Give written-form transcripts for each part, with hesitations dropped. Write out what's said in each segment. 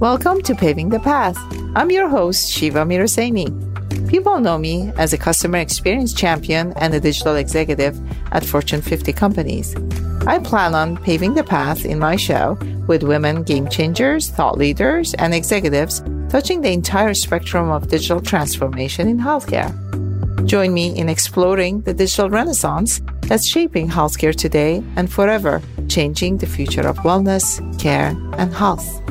Welcome to Paving the Path. I'm your host, Shiva Mirhosseini. People know me as a customer experience champion and a digital executive at Fortune 50 companies. I plan on paving the path in my show with women game changers, thought leaders, and executives touching the entire spectrum of digital transformation in healthcare. Join me in exploring the digital renaissance that's shaping healthcare today and forever, changing the future of wellness, care, and health.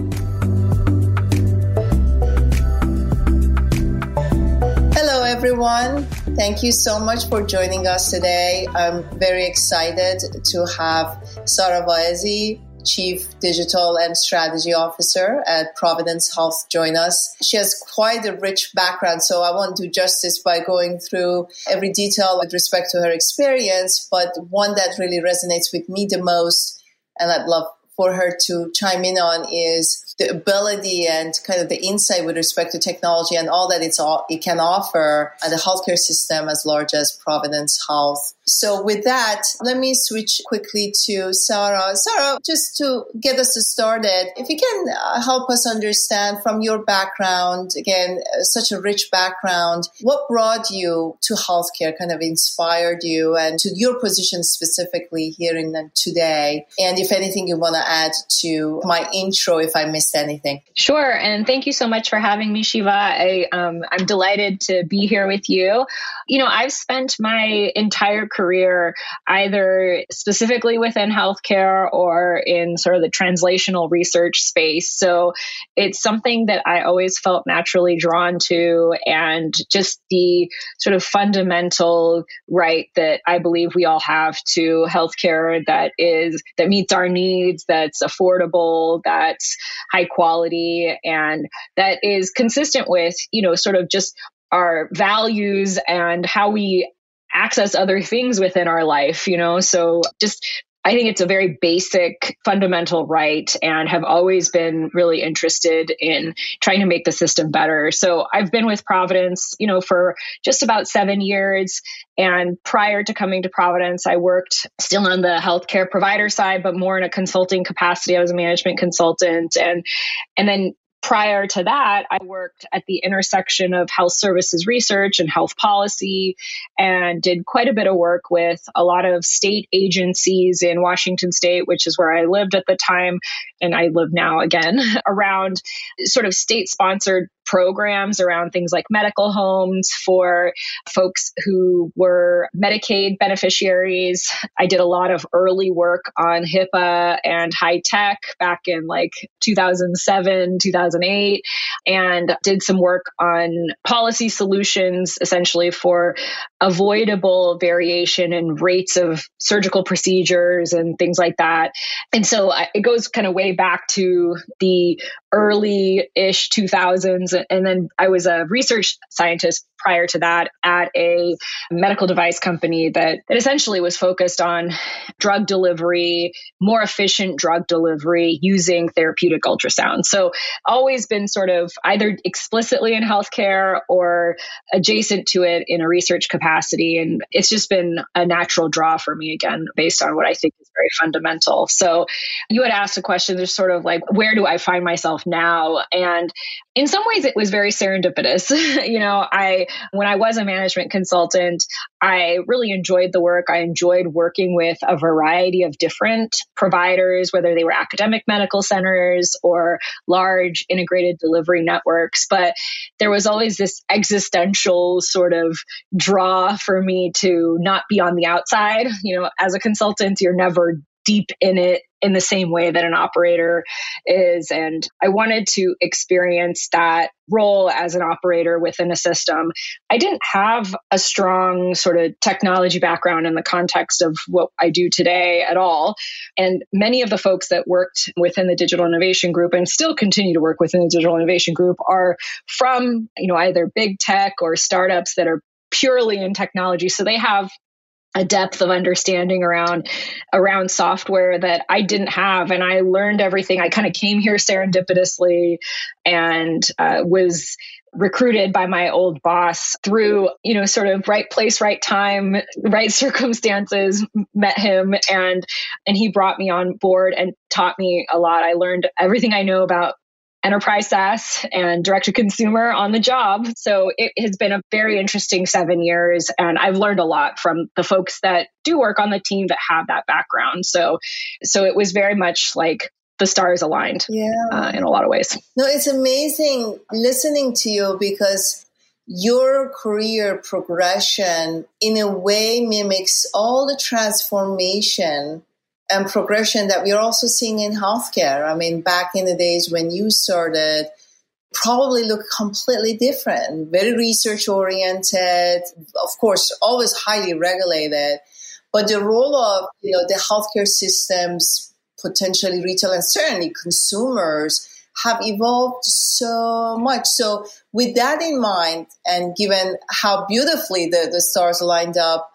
Hello, everyone. Thank you so much for joining us today. I'm very excited to have Sara Vaezy, Chief Digital and Strategy Officer at Providence Health, join us. She has quite a rich background, so I won't do justice by going through every detail with respect to her experience, but one that really resonates with me the most, and I'd love for her to chime in on, is the ability and kind of the insight with respect to technology and all that it can offer at a healthcare system as large as Providence Health. So with that, let me switch quickly to Sara. Sara, just to get us started, if you can help us understand from your background, again, such a rich background, what brought you to healthcare, kind of inspired you, and to your position specifically here in today? And if anything you want to add to my intro, if I missed anything. Sure. And thank you so much for having me, Shiva. I'm delighted to be here with you. You know, I've spent my entire career, either specifically within healthcare or in sort of the translational research space. So it's something that I always felt naturally drawn to, and just the sort of fundamental right that I believe we all have to healthcare that meets our needs, that's affordable, that's high quality, and that is consistent with, you know, sort of just our values and how we access other things within our life, you know? So just, I think it's a very basic, fundamental right, and have always been really interested in trying to make the system better. So I've been with Providence, you know, for just about 7 years. And prior to coming to Providence, I worked still on the healthcare provider side, but more in a consulting capacity. I was a management consultant. And then prior to that, I worked at the intersection of health services research and health policy, and did quite a bit of work with a lot of state agencies in Washington State, which is where I lived at the time, and I live now again, around sort of state-sponsored programs around things like medical homes for folks who were Medicaid beneficiaries. I did a lot of early work on HIPAA and high tech back in like 2007, 2008, and did some work on policy solutions essentially for avoidable variation in rates of surgical procedures and things like that. And so it goes kind of way back to the early-ish 2000s. And then I was a research scientist prior to that at a medical device company that essentially was focused on drug delivery, more efficient drug delivery using therapeutic ultrasound. So always been sort of either explicitly in healthcare or adjacent to it in a research capacity. And it's just been a natural draw for me, again, based on what I think is very fundamental. So you had asked a question, there's sort of like, where do I find myself now? And in some ways, it was very serendipitous. You know, when I was a management consultant, I really enjoyed the work. I enjoyed working with a variety of different providers, whether they were academic medical centers or large integrated delivery networks. But there was always this existential sort of draw for me to not be on the outside. You know, as a consultant, you're never deep in it in the same way that an operator is. And I wanted to experience that role as an operator within a system. I didn't have a strong sort of technology background in the context of what I do today at all. And many of the folks that worked within the Digital Innovation Group and still continue to work within the Digital Innovation Group are from, you know, either big tech or startups that are purely in technology. So they have a depth of understanding around software that I didn't have. And I learned everything. I kind of came here serendipitously and was recruited by my old boss through, you know, sort of right place, right time, right circumstances, met him and he brought me on board and taught me a lot. I learned everything I know about enterprise SaaS and direct-to-consumer on the job. So it has been a very interesting 7 years, and I've learned a lot from the folks that do work on the team that have that background. So it was very much like the stars aligned in a lot of ways. No, it's amazing listening to you because your career progression in a way mimics all the transformation and progression that we're also seeing in healthcare. I mean, back in the days when you started, probably looked completely different, very research-oriented, of course, always highly regulated. But the role of, the healthcare systems, potentially retail and certainly consumers, have evolved so much. So with that in mind, and given how beautifully the stars lined up,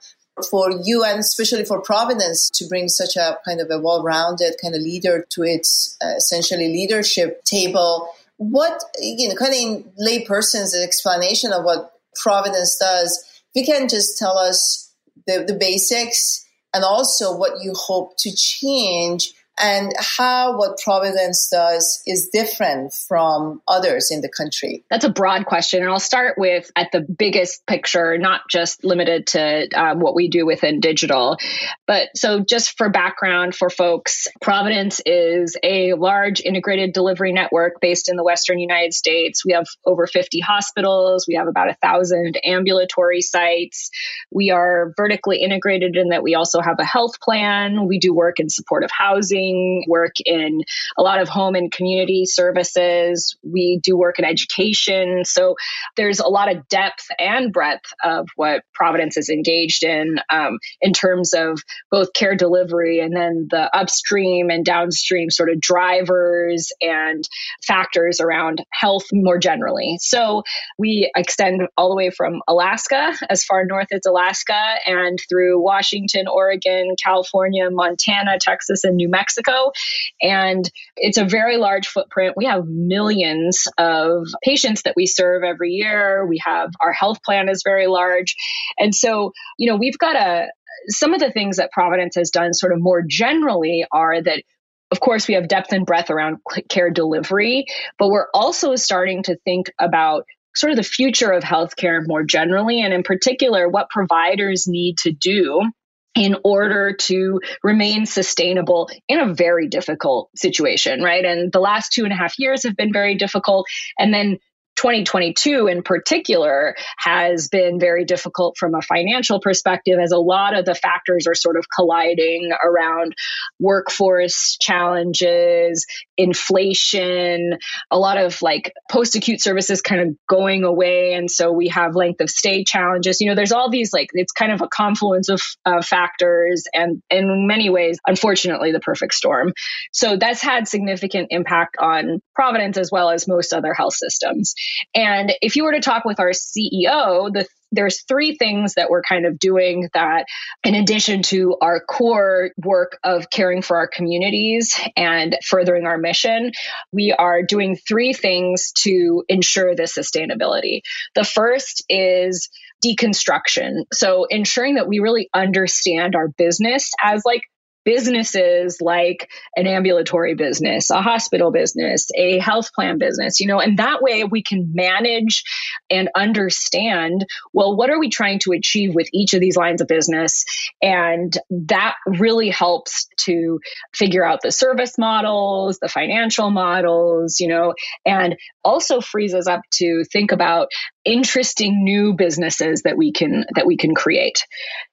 for you and especially for Providence to bring such a kind of a well-rounded kind of leader to its essentially leadership table, what, kind of in layperson's explanation of what Providence does, you can just tell us the basics and also what you hope to change and how what Providence does is different from others in the country? That's a broad question. And I'll start with at the biggest picture, not just limited to what we do within digital. But so just for background for folks, Providence is a large integrated delivery network based in the Western United States. We have over 50 hospitals. We have about 1,000 ambulatory sites. We are vertically integrated in that we also have a health plan. We do work in supportive housing, work in a lot of home and community services. We do work in education. So there's a lot of depth and breadth of what Providence is engaged in terms of both care delivery and then the upstream and downstream sort of drivers and factors around health more generally. So we extend all the way from Alaska, as far north as Alaska, and through Washington, Oregon, California, Montana, Texas, and New Mexico. And it's a very large footprint. We have millions of patients that we serve every year. We have our health plan is very large. And so, we've got some of the things that Providence has done sort of more generally are that, of course, we have depth and breadth around care delivery, but we're also starting to think about sort of the future of healthcare more generally, and in particular, what providers need to do in order to remain sustainable in a very difficult situation, right? And the last 2.5 years have been very difficult. And then 2022 in particular has been very difficult from a financial perspective, as a lot of the factors are sort of colliding around workforce challenges, inflation, a lot of like post-acute services kind of going away. And so we have length of stay challenges. There's all these it's kind of a confluence of factors and in many ways, unfortunately, the perfect storm. So that's had significant impact on Providence as well as most other health systems. And if you were to talk with our CEO, there's 3 things that we're kind of doing that, in addition to our core work of caring for our communities and furthering our mission, we are doing 3 things to ensure the sustainability. The first is deconstruction. So ensuring that we really understand our business as businesses like an ambulatory business, a hospital business, a health plan business, and that way we can manage and understand, well, what are we trying to achieve with each of these lines of business? And that really helps to figure out the service models, the financial models, and also frees us up to think about interesting new businesses that we can create.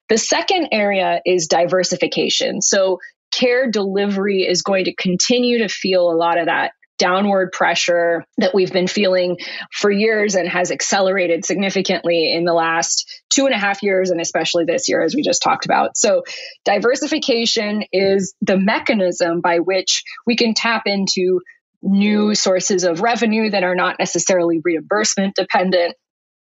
The second area is diversification. So care delivery is going to continue to feel a lot of that downward pressure that we've been feeling for years and has accelerated significantly in the last 2.5 years, and especially this year, as we just talked about. So diversification is the mechanism by which we can tap into new sources of revenue that are not necessarily reimbursement dependent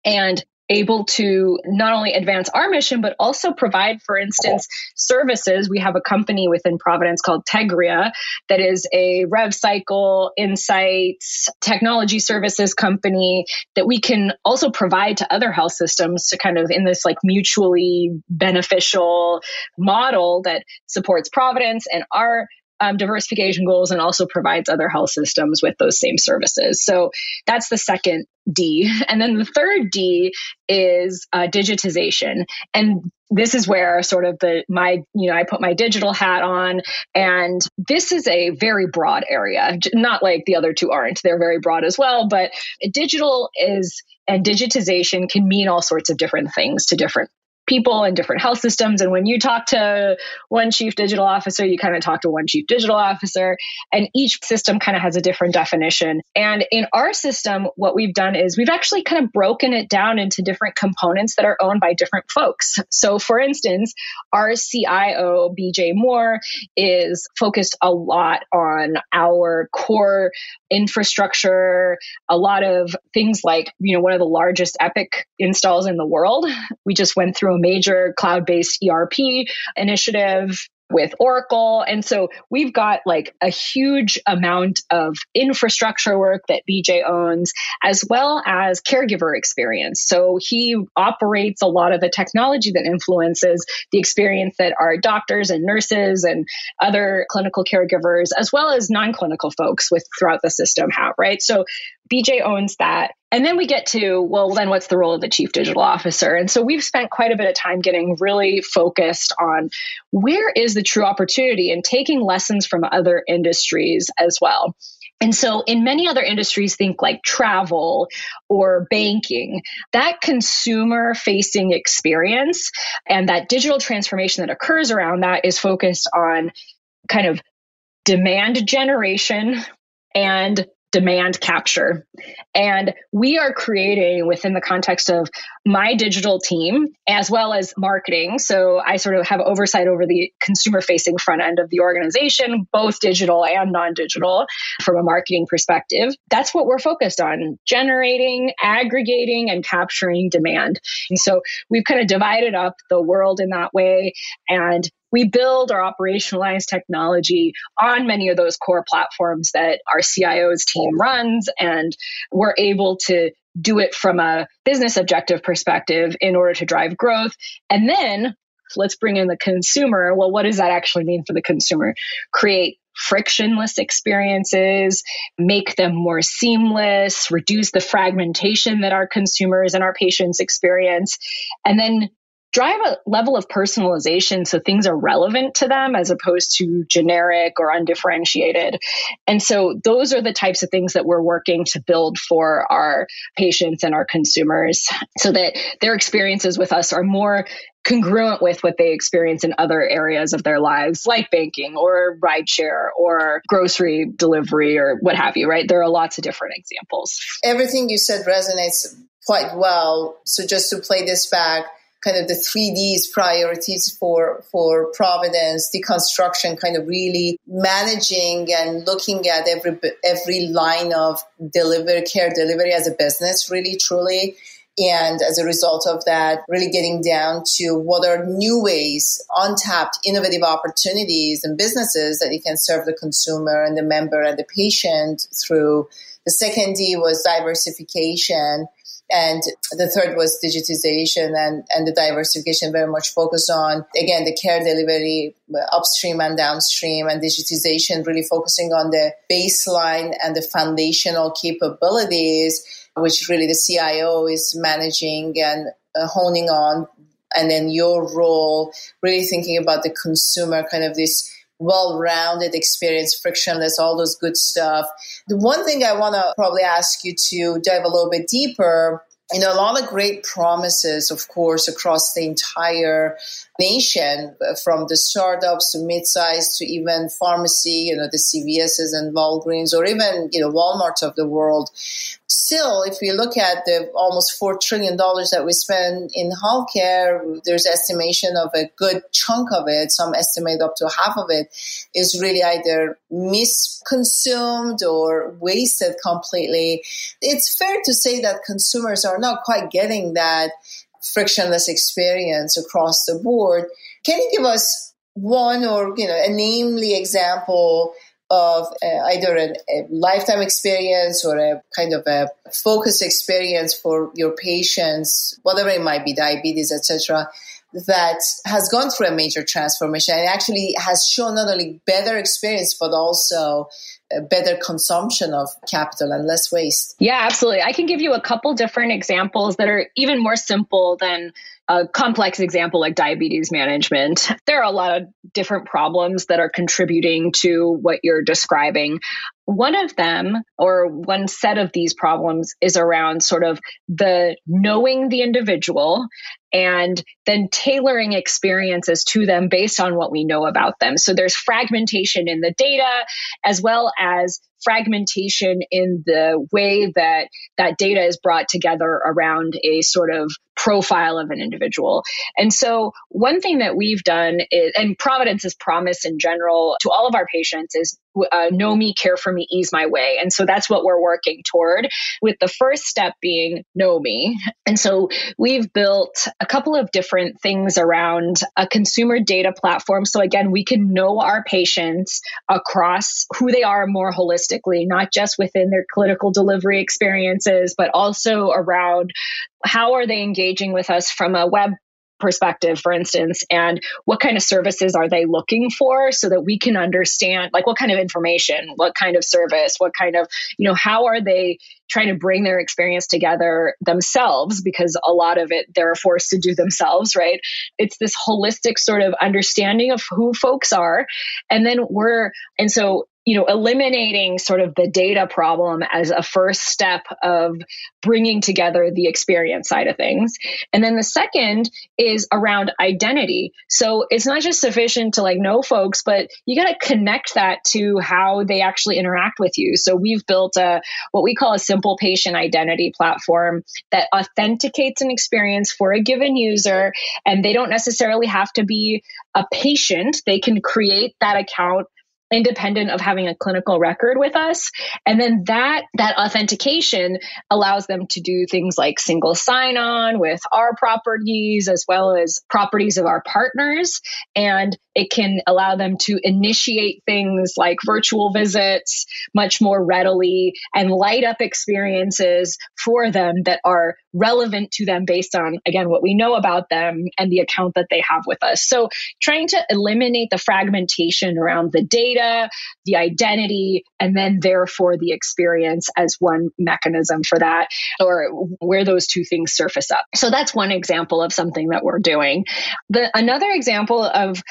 and able to not only advance our mission, but also provide, for instance, services. We have a company within Providence called Tegria that is a rev cycle insights technology services company that we can also provide to other health systems to kind of in this mutually beneficial model that supports Providence and our diversification goals and also provides other health systems with those same services. So that's the second D. And then the third D is digitization. And this is where sort of I put my digital hat on, and this is a very broad area. Not like the other two aren't, they're very broad as well, but digitization can mean all sorts of different things to different people in different health systems. And when you talk to one chief digital officer, you kind of talk to one chief digital officer, and each system kind of has a different definition. And in our system, what we've done is we've actually kind of broken it down into different components that are owned by different folks. So for instance, our CIO, BJ Moore, is focused a lot on our core infrastructure, a lot of things like, one of the largest Epic installs in the world. We just went through a major cloud-based ERP initiative with Oracle. And so we've got like a huge amount of infrastructure work that BJ owns, as well as caregiver experience. So he operates a lot of the technology that influences the experience that our doctors and nurses and other clinical caregivers, as well as non-clinical folks throughout the system have, right? So BJ owns that. And then we get to, then what's the role of the chief digital officer? And so we've spent quite a bit of time getting really focused on where is the true opportunity and taking lessons from other industries as well. And so in many other industries, think like travel or banking, that consumer-facing experience and that digital transformation that occurs around that is focused on kind of demand generation and demand capture. And we are creating within the context of my digital team, as well as marketing. So I sort of have oversight over the consumer-facing front end of the organization, both digital and non-digital from a marketing perspective. That's what we're focused on, generating, aggregating, and capturing demand. And so we've kind of divided up the world in that way. And we build or operationalize technology on many of those core platforms that our CIO's team runs, and we're able to do it from a business objective perspective in order to drive growth. And then let's bring in the consumer. Well, what does that actually mean for the consumer? Create frictionless experiences, make them more seamless, reduce the fragmentation that our consumers and our patients experience, and then drive a level of personalization so things are relevant to them as opposed to generic or undifferentiated. And so those are the types of things that we're working to build for our patients and our consumers so that their experiences with us are more congruent with what they experience in other areas of their lives, like banking or rideshare or grocery delivery or what have you, right? There are lots of different examples. Everything you said resonates quite well. So just to play this back, kind of the 3D's priorities for Providence, deconstruction, kind of really managing and looking at every line of care delivery as a business, really, truly. And as a result of that, really getting down to what are new ways, untapped, innovative opportunities and businesses that you can serve the consumer and the member and the patient through. The second D was diversification. And the third was digitization and the diversification very much focused on, again, the care delivery upstream and downstream, and digitization really focusing on the baseline and the foundational capabilities, which really the CIO is managing and honing on. And then your role, really thinking about the consumer, kind of this well-rounded experience, frictionless, all those good stuff. The one thing I want to probably ask you to dive a little bit deeper, a lot of great promises, of course, across the entire nation, from the startups to mid-size to even pharmacy, the CVSs and Walgreens, or even, Walmart of the world. Still, if we look at the almost $4 trillion that we spend in healthcare, there's estimation of a good chunk of it, some estimate up to half of it, is really either misconsumed or wasted completely. It's fair to say that consumers are not quite getting that frictionless experience across the board. Can you give us one or a namely example of either a lifetime experience or a kind of a focused experience for your patients, whatever it might be, diabetes, etc., that has gone through a major transformation and actually has shown not only better experience, but also better consumption of capital and less waste. Yeah, absolutely. I can give you a couple different examples that are even more simple than a complex example like diabetes management. There are a lot of different problems that are contributing to what you're describing. One of them, or one set of these problems, is around sort of the knowing the individual and then tailoring experiences to them based on what we know about them. So there's fragmentation in the data, as well as fragmentation in the way that that data is brought together around a sort of profile of an individual. And so one thing that we've done is, and Providence's promise in general to all of our patients is know me, care for me, ease my way. And so that's what we're working toward, with the first step being know me. And so we've built a couple of different things around a consumer data platform. So again, we can know our patients across who they are more holistically, not just within their clinical delivery experiences, but also around how are they engaging with us from a web perspective, for instance, and what kind of services are they looking for, so that we can understand, like, what kind of information, what kind of service, what kind of, you know, how are they trying to bring their experience together themselves, because a lot of it they're forced to do themselves, right? It's this holistic sort of understanding of who folks are. And then so you know, eliminating sort of the data problem as a first step of bringing together the experience side of things. And then the second is around identity. So it's not just sufficient to like know folks, but you got to connect that to how they actually interact with you. So we've built what we call a simple patient identity platform that authenticates an experience for a given user, and they don't necessarily have to be a patient. They can create that account independent of having a clinical record with us. And then that authentication allows them to do things like single sign-on with our properties, as well as properties of our partners. And it can allow them to initiate things like virtual visits much more readily and light up experiences for them that are relevant to them based on, again, what we know about them and the account that they have with us. So trying to eliminate the fragmentation around the data, the identity, and then therefore the experience as one mechanism for that, or where those two things surface up. So that's one example of something that we're doing. Another example of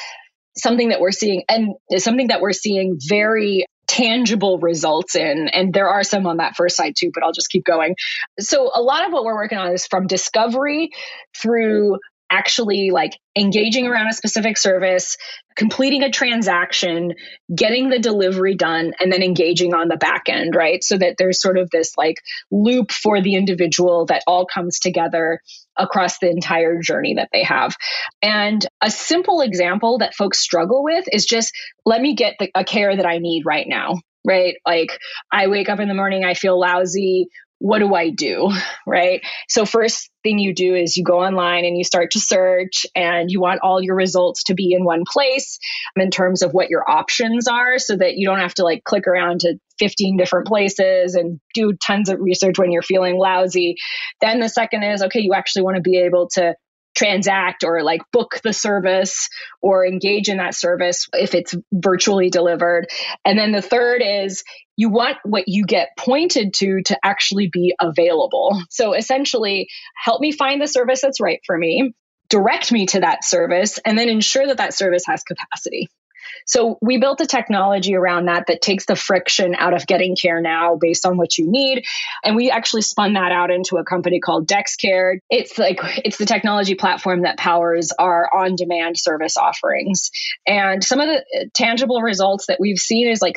something that we're seeing, and something that we're seeing very tangible results in, and there are some on that first side too, but I'll just keep going. So a lot of what we're working on is from discovery through actually like engaging around a specific service, completing a transaction, getting the delivery done, and then engaging on the back end, right? So that there's sort of this like loop for the individual that all comes together across the entire journey that they have. And a simple example that folks struggle with is just, let me get a care that I need right now, right? Like, I wake up in the morning, I feel lousy. What do I do, right? So first thing you do is you go online and you start to search, and you want all your results to be in one place in terms of what your options are, so that you don't have to like click around to 15 different places and do tons of research when you're feeling lousy. Then the second is, okay, you actually want to be able to transact or like book the service or engage in that service if it's virtually delivered. And then the third is you want what you get pointed to actually be available. So essentially, help me find the service that's right for me, direct me to that service, and then ensure that that service has capacity. So we built a technology around that takes the friction out of getting care now based on what you need. And we actually spun that out into a company called DexCare. It's the technology platform that powers our on-demand service offerings. And some of the tangible results that we've seen is like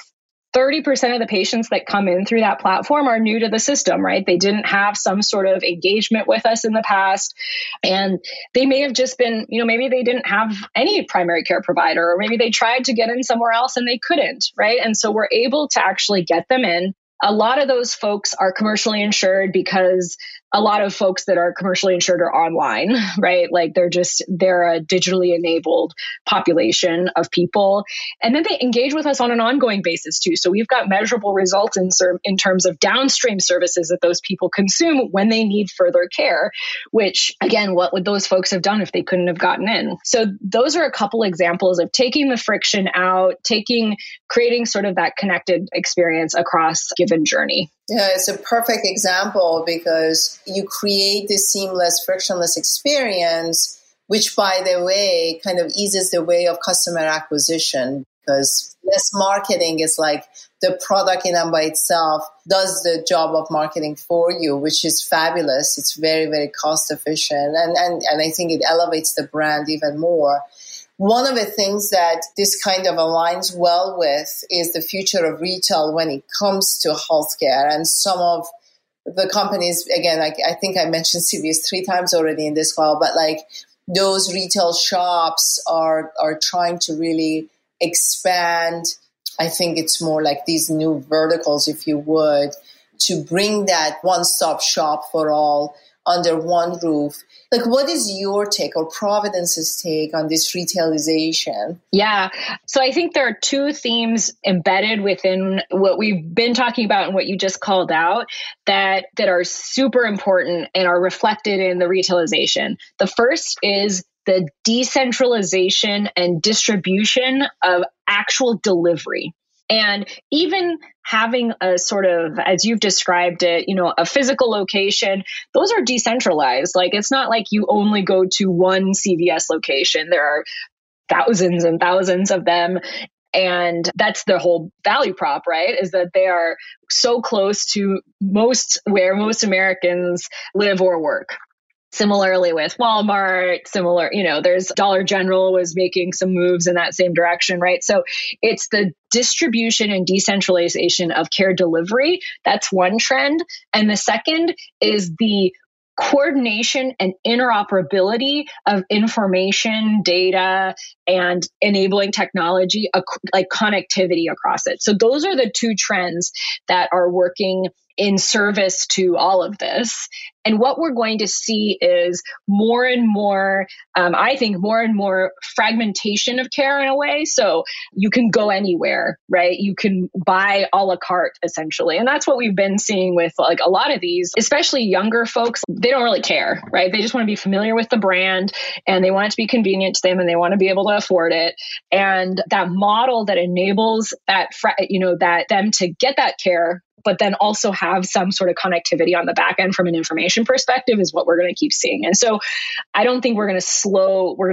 30% of the patients that come in through that platform are new to the system, right? They didn't have some sort of engagement with us in the past. And they may have just been, you know, maybe they didn't have any primary care provider, or maybe they tried to get in somewhere else and they couldn't, right? And so we're able to actually get them in. A lot of those folks are commercially insured because a lot of folks that are commercially insured are online, right? Like they're a digitally enabled population of people. And then they engage with us on an ongoing basis too. So we've got measurable results in terms of downstream services that those people consume when they need further care, which again, what would those folks have done if they couldn't have gotten in? So those are a couple examples of taking the friction out, creating sort of that connected experience across a given journey. Yeah, it's a perfect example because you create this seamless, frictionless experience, which by the way, kind of eases the way of customer acquisition because less marketing is like the product in and by itself does the job of marketing for you, which is fabulous. It's very, very cost efficient. And I think it elevates the brand even more. One of the things that this kind of aligns well with is the future of retail when it comes to healthcare. And some of the companies, again, I think I mentioned CVS 3 times already in this call, but like those retail shops are trying to really expand. I think it's more like these new verticals, if you would, to bring that one-stop shop for all under one roof. Like, what is your take or Providence's take on this retailization? Yeah. So I think there are 2 themes embedded within what we've been talking about and what you just called out that are super important and are reflected in the retailization. The first is the decentralization and distribution of actual delivery. And even having a sort of, as you've described it, a physical location, those are decentralized. Like, it's not like you only go to one CVS location. There are thousands and thousands of them. And that's the whole value prop, right? Is that they are so close to where most Americans live or work. Similarly with Walmart, there's Dollar General was making some moves in that same direction, right? So it's the distribution and decentralization of care delivery. That's one trend. And the second is the coordination and interoperability of information, data, and enabling technology, like connectivity across it. So those are the 2 trends that are working in service to all of this. And what we're going to see is more and more, I think more and more fragmentation of care in a way. So you can go anywhere, right? You can buy a la carte essentially. And that's what we've been seeing with like a lot of these, especially younger folks. They don't really care, right? They just want to be familiar with the brand and they want it to be convenient to them and they want to be able to afford it. And that model that enables that, that them to get that care but then also have some sort of connectivity on the back end from an information perspective is what we're going to keep seeing. And so I don't think we're going to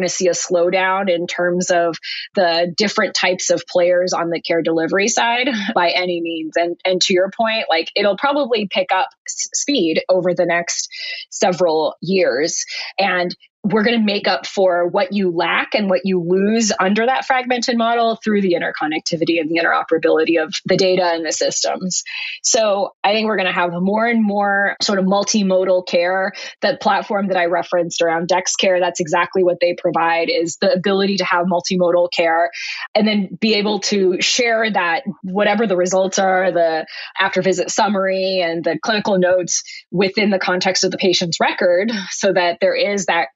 see a slowdown in terms of the different types of players on the care delivery side by any means. And to your point, like it'll probably pick up speed over the next several years. And we're going to make up for what you lack and what you lose under that fragmented model through the interconnectivity and the interoperability of the data and the systems. So I think we're going to have more and more sort of multimodal care. That platform that I referenced around DexCare, that's exactly what they provide, is the ability to have multimodal care and then be able to share that, whatever the results are, the after visit summary and the clinical notes within the context of the patient's record so that there is that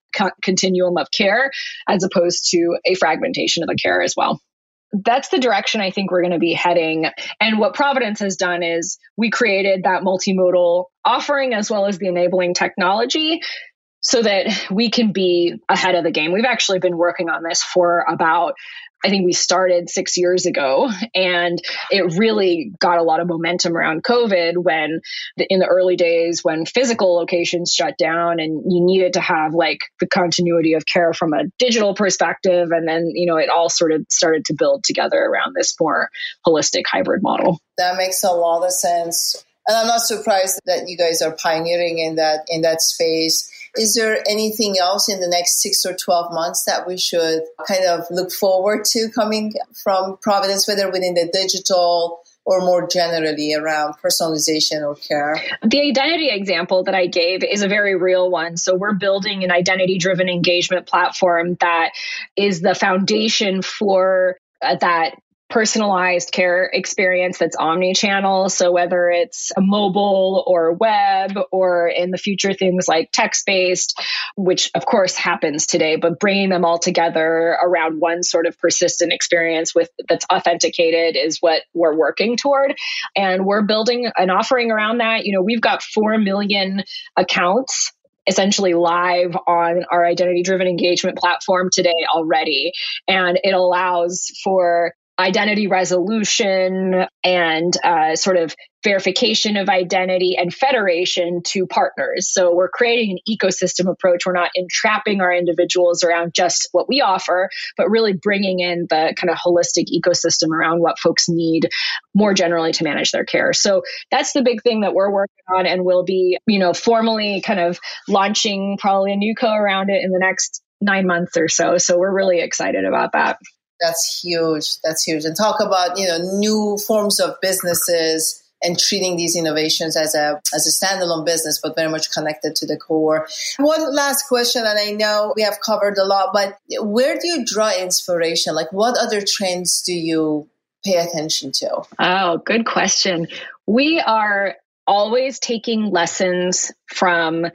continuum of care as opposed to a fragmentation of the care as well. That's the direction I think we're going to be heading. And what Providence has done is we created that multimodal offering as well as the enabling technology so that we can be ahead of the game. We've actually been working on this for I think we started 6 years ago, and it really got a lot of momentum around COVID when in the early days when physical locations shut down and you needed to have like the continuity of care from a digital perspective. And then, it all sort of started to build together around this more holistic hybrid model. That makes a lot of sense. And I'm not surprised that you guys are pioneering in that space. Is there anything else in the next 6 or 12 months that we should kind of look forward to coming from Providence, whether within the digital or more generally around personalization or care? The identity example that I gave is a very real one. So we're building an identity-driven engagement platform that is the foundation for that personalized care experience that's omni-channel. So whether it's a mobile or web, or in the future, things like text-based, which of course happens today, but bringing them all together around one sort of persistent experience with that's authenticated is what we're working toward. And we're building an offering around that. You know, we've got 4 million accounts essentially live on our identity-driven engagement platform today already. And it allows for identity resolution and sort of verification of identity and federation to partners. So we're creating an ecosystem approach. We're not entrapping our individuals around just what we offer, but really bringing in the kind of holistic ecosystem around what folks need more generally to manage their care. So that's the big thing that we're working on, and we'll be, you know, formally kind of launching probably a new co around it in the next 9 months or so. So we're really excited about that. That's huge. That's huge. And talk about, you know, new forms of businesses and treating these innovations as a standalone business, but very much connected to the core. One last question, and I know we have covered a lot, but where do you draw inspiration? Like, what other trends do you pay attention to? Oh, good question. We are always taking lessons from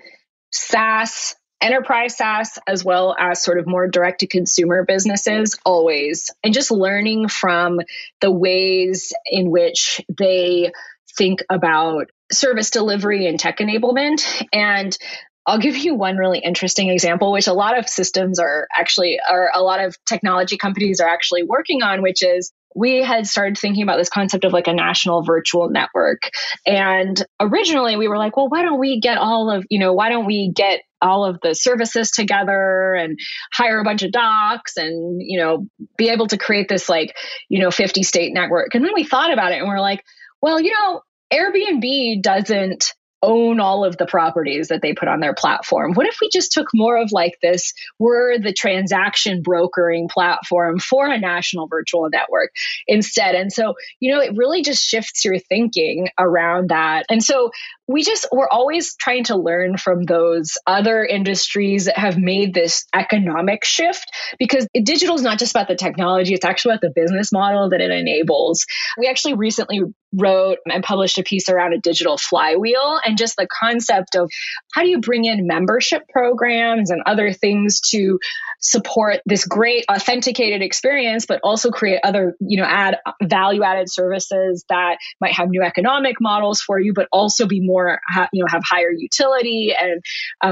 SaaS, enterprise SaaS, as well as sort of more direct-to-consumer businesses, always. And just learning from the ways in which they think about service delivery and tech enablement. And I'll give you one really interesting example, which a lot of technology companies are actually working on, which is we had started thinking about this concept of like a national virtual network. And originally we were like, well, why don't we get all of the services together and hire a bunch of docs and, you know, be able to create this like, you know, 50-state network. And then we thought about it and we're like, well, you know, Airbnb doesn't own all of the properties that they put on their platform. What if we just took more of like this, we're the transaction brokering platform for a national virtual network instead? And so, you know, it really just shifts your thinking around that. And so we're always trying to learn from those other industries that have made this economic shift, because digital is not just about the technology, it's actually about the business model that it enables. We actually recently wrote and published a piece around a digital flywheel and just the concept of how do you bring in membership programs and other things to support this great authenticated experience, but also create other, you know, add value-added services that might have new economic models for you, but also be more, you know, have higher utility and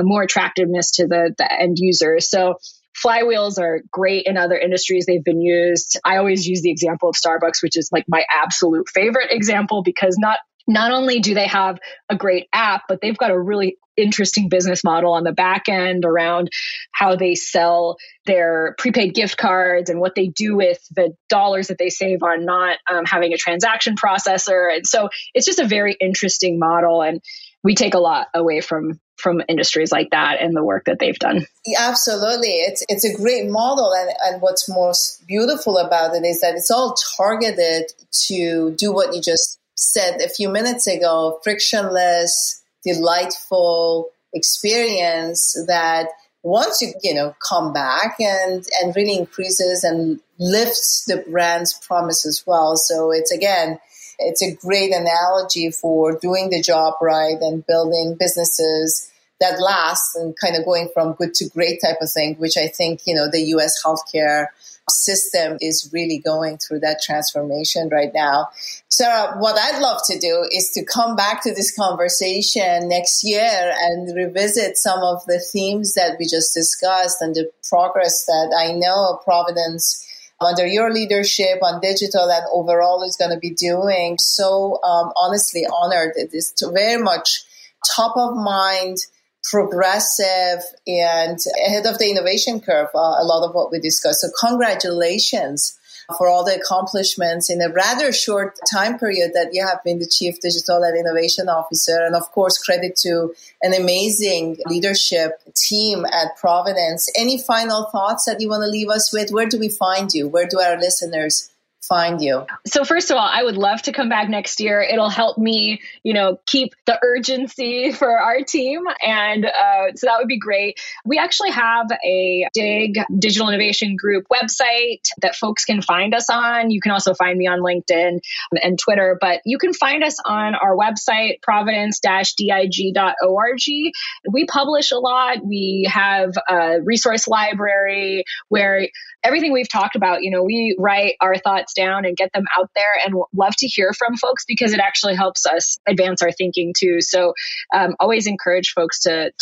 more attractiveness to the end user. So flywheels are great in other industries. They've been used. I always use the example of Starbucks, which is like my absolute favorite example, because not only do they have a great app, but they've got a really interesting business model on the back end around how they sell their prepaid gift cards and what they do with the dollars that they save on not having a transaction processor. And so it's just a very interesting model. And we take a lot away from industries like that and the work that they've done. Yeah, absolutely. It's a great model. And what's most beautiful about it is that it's all targeted to do what you just said a few minutes ago, frictionless, delightful experience that once you, you know, come back and really increases and lifts the brand's promise as well. So it's a great analogy for doing the job right and building businesses that last and kind of going from good to great type of thing, which I think, you know, the U.S. healthcare system is really going through that transformation right now. Sara, what I'd love to do is to come back to this conversation next year and revisit some of the themes that we just discussed and the progress that I know Providence under your leadership on digital and overall is going to be doing. So honestly honored. It is very much top of mind, progressive, and ahead of the innovation curve, a lot of what we discussed. So congratulations for all the accomplishments in a rather short time period that you have been the Chief Digital and Innovation Officer. And of course, credit to an amazing leadership team at Providence. Any final thoughts that you want to leave us with? Where do we find you? Where do our listeners find you? So first of all, I would love to come back next year. It'll help me, keep the urgency for our team. And so that would be great. We actually have a big digital innovation group website that folks can find us on. You can also find me on LinkedIn and Twitter, but you can find us on our website, providence-dig.org. We publish a lot. We have a resource library where everything we've talked about, we write our thoughts down and get them out there, and love to hear from folks because it actually helps us advance our thinking too. So always encourage folks to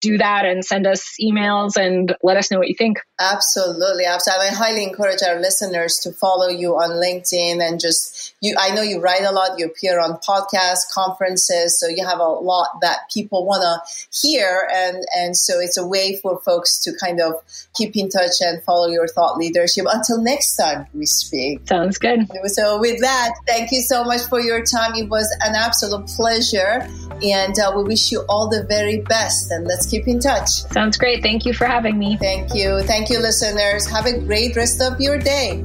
do that and send us emails and let us know what you think. Absolutely. I highly encourage our listeners to follow you on LinkedIn and I know you write a lot, you appear on podcasts, conferences, so you have a lot that people want to hear. And so it's a way for folks to kind of keep in touch and follow your thought leadership until next time we speak. Sounds good. So with that, thank you so much for your time. It was an absolute pleasure. And we wish you all the very best. And let's keep in touch. Sounds great. Thank you for having me. Thank you. Thank you, listeners. Have a great rest of your day.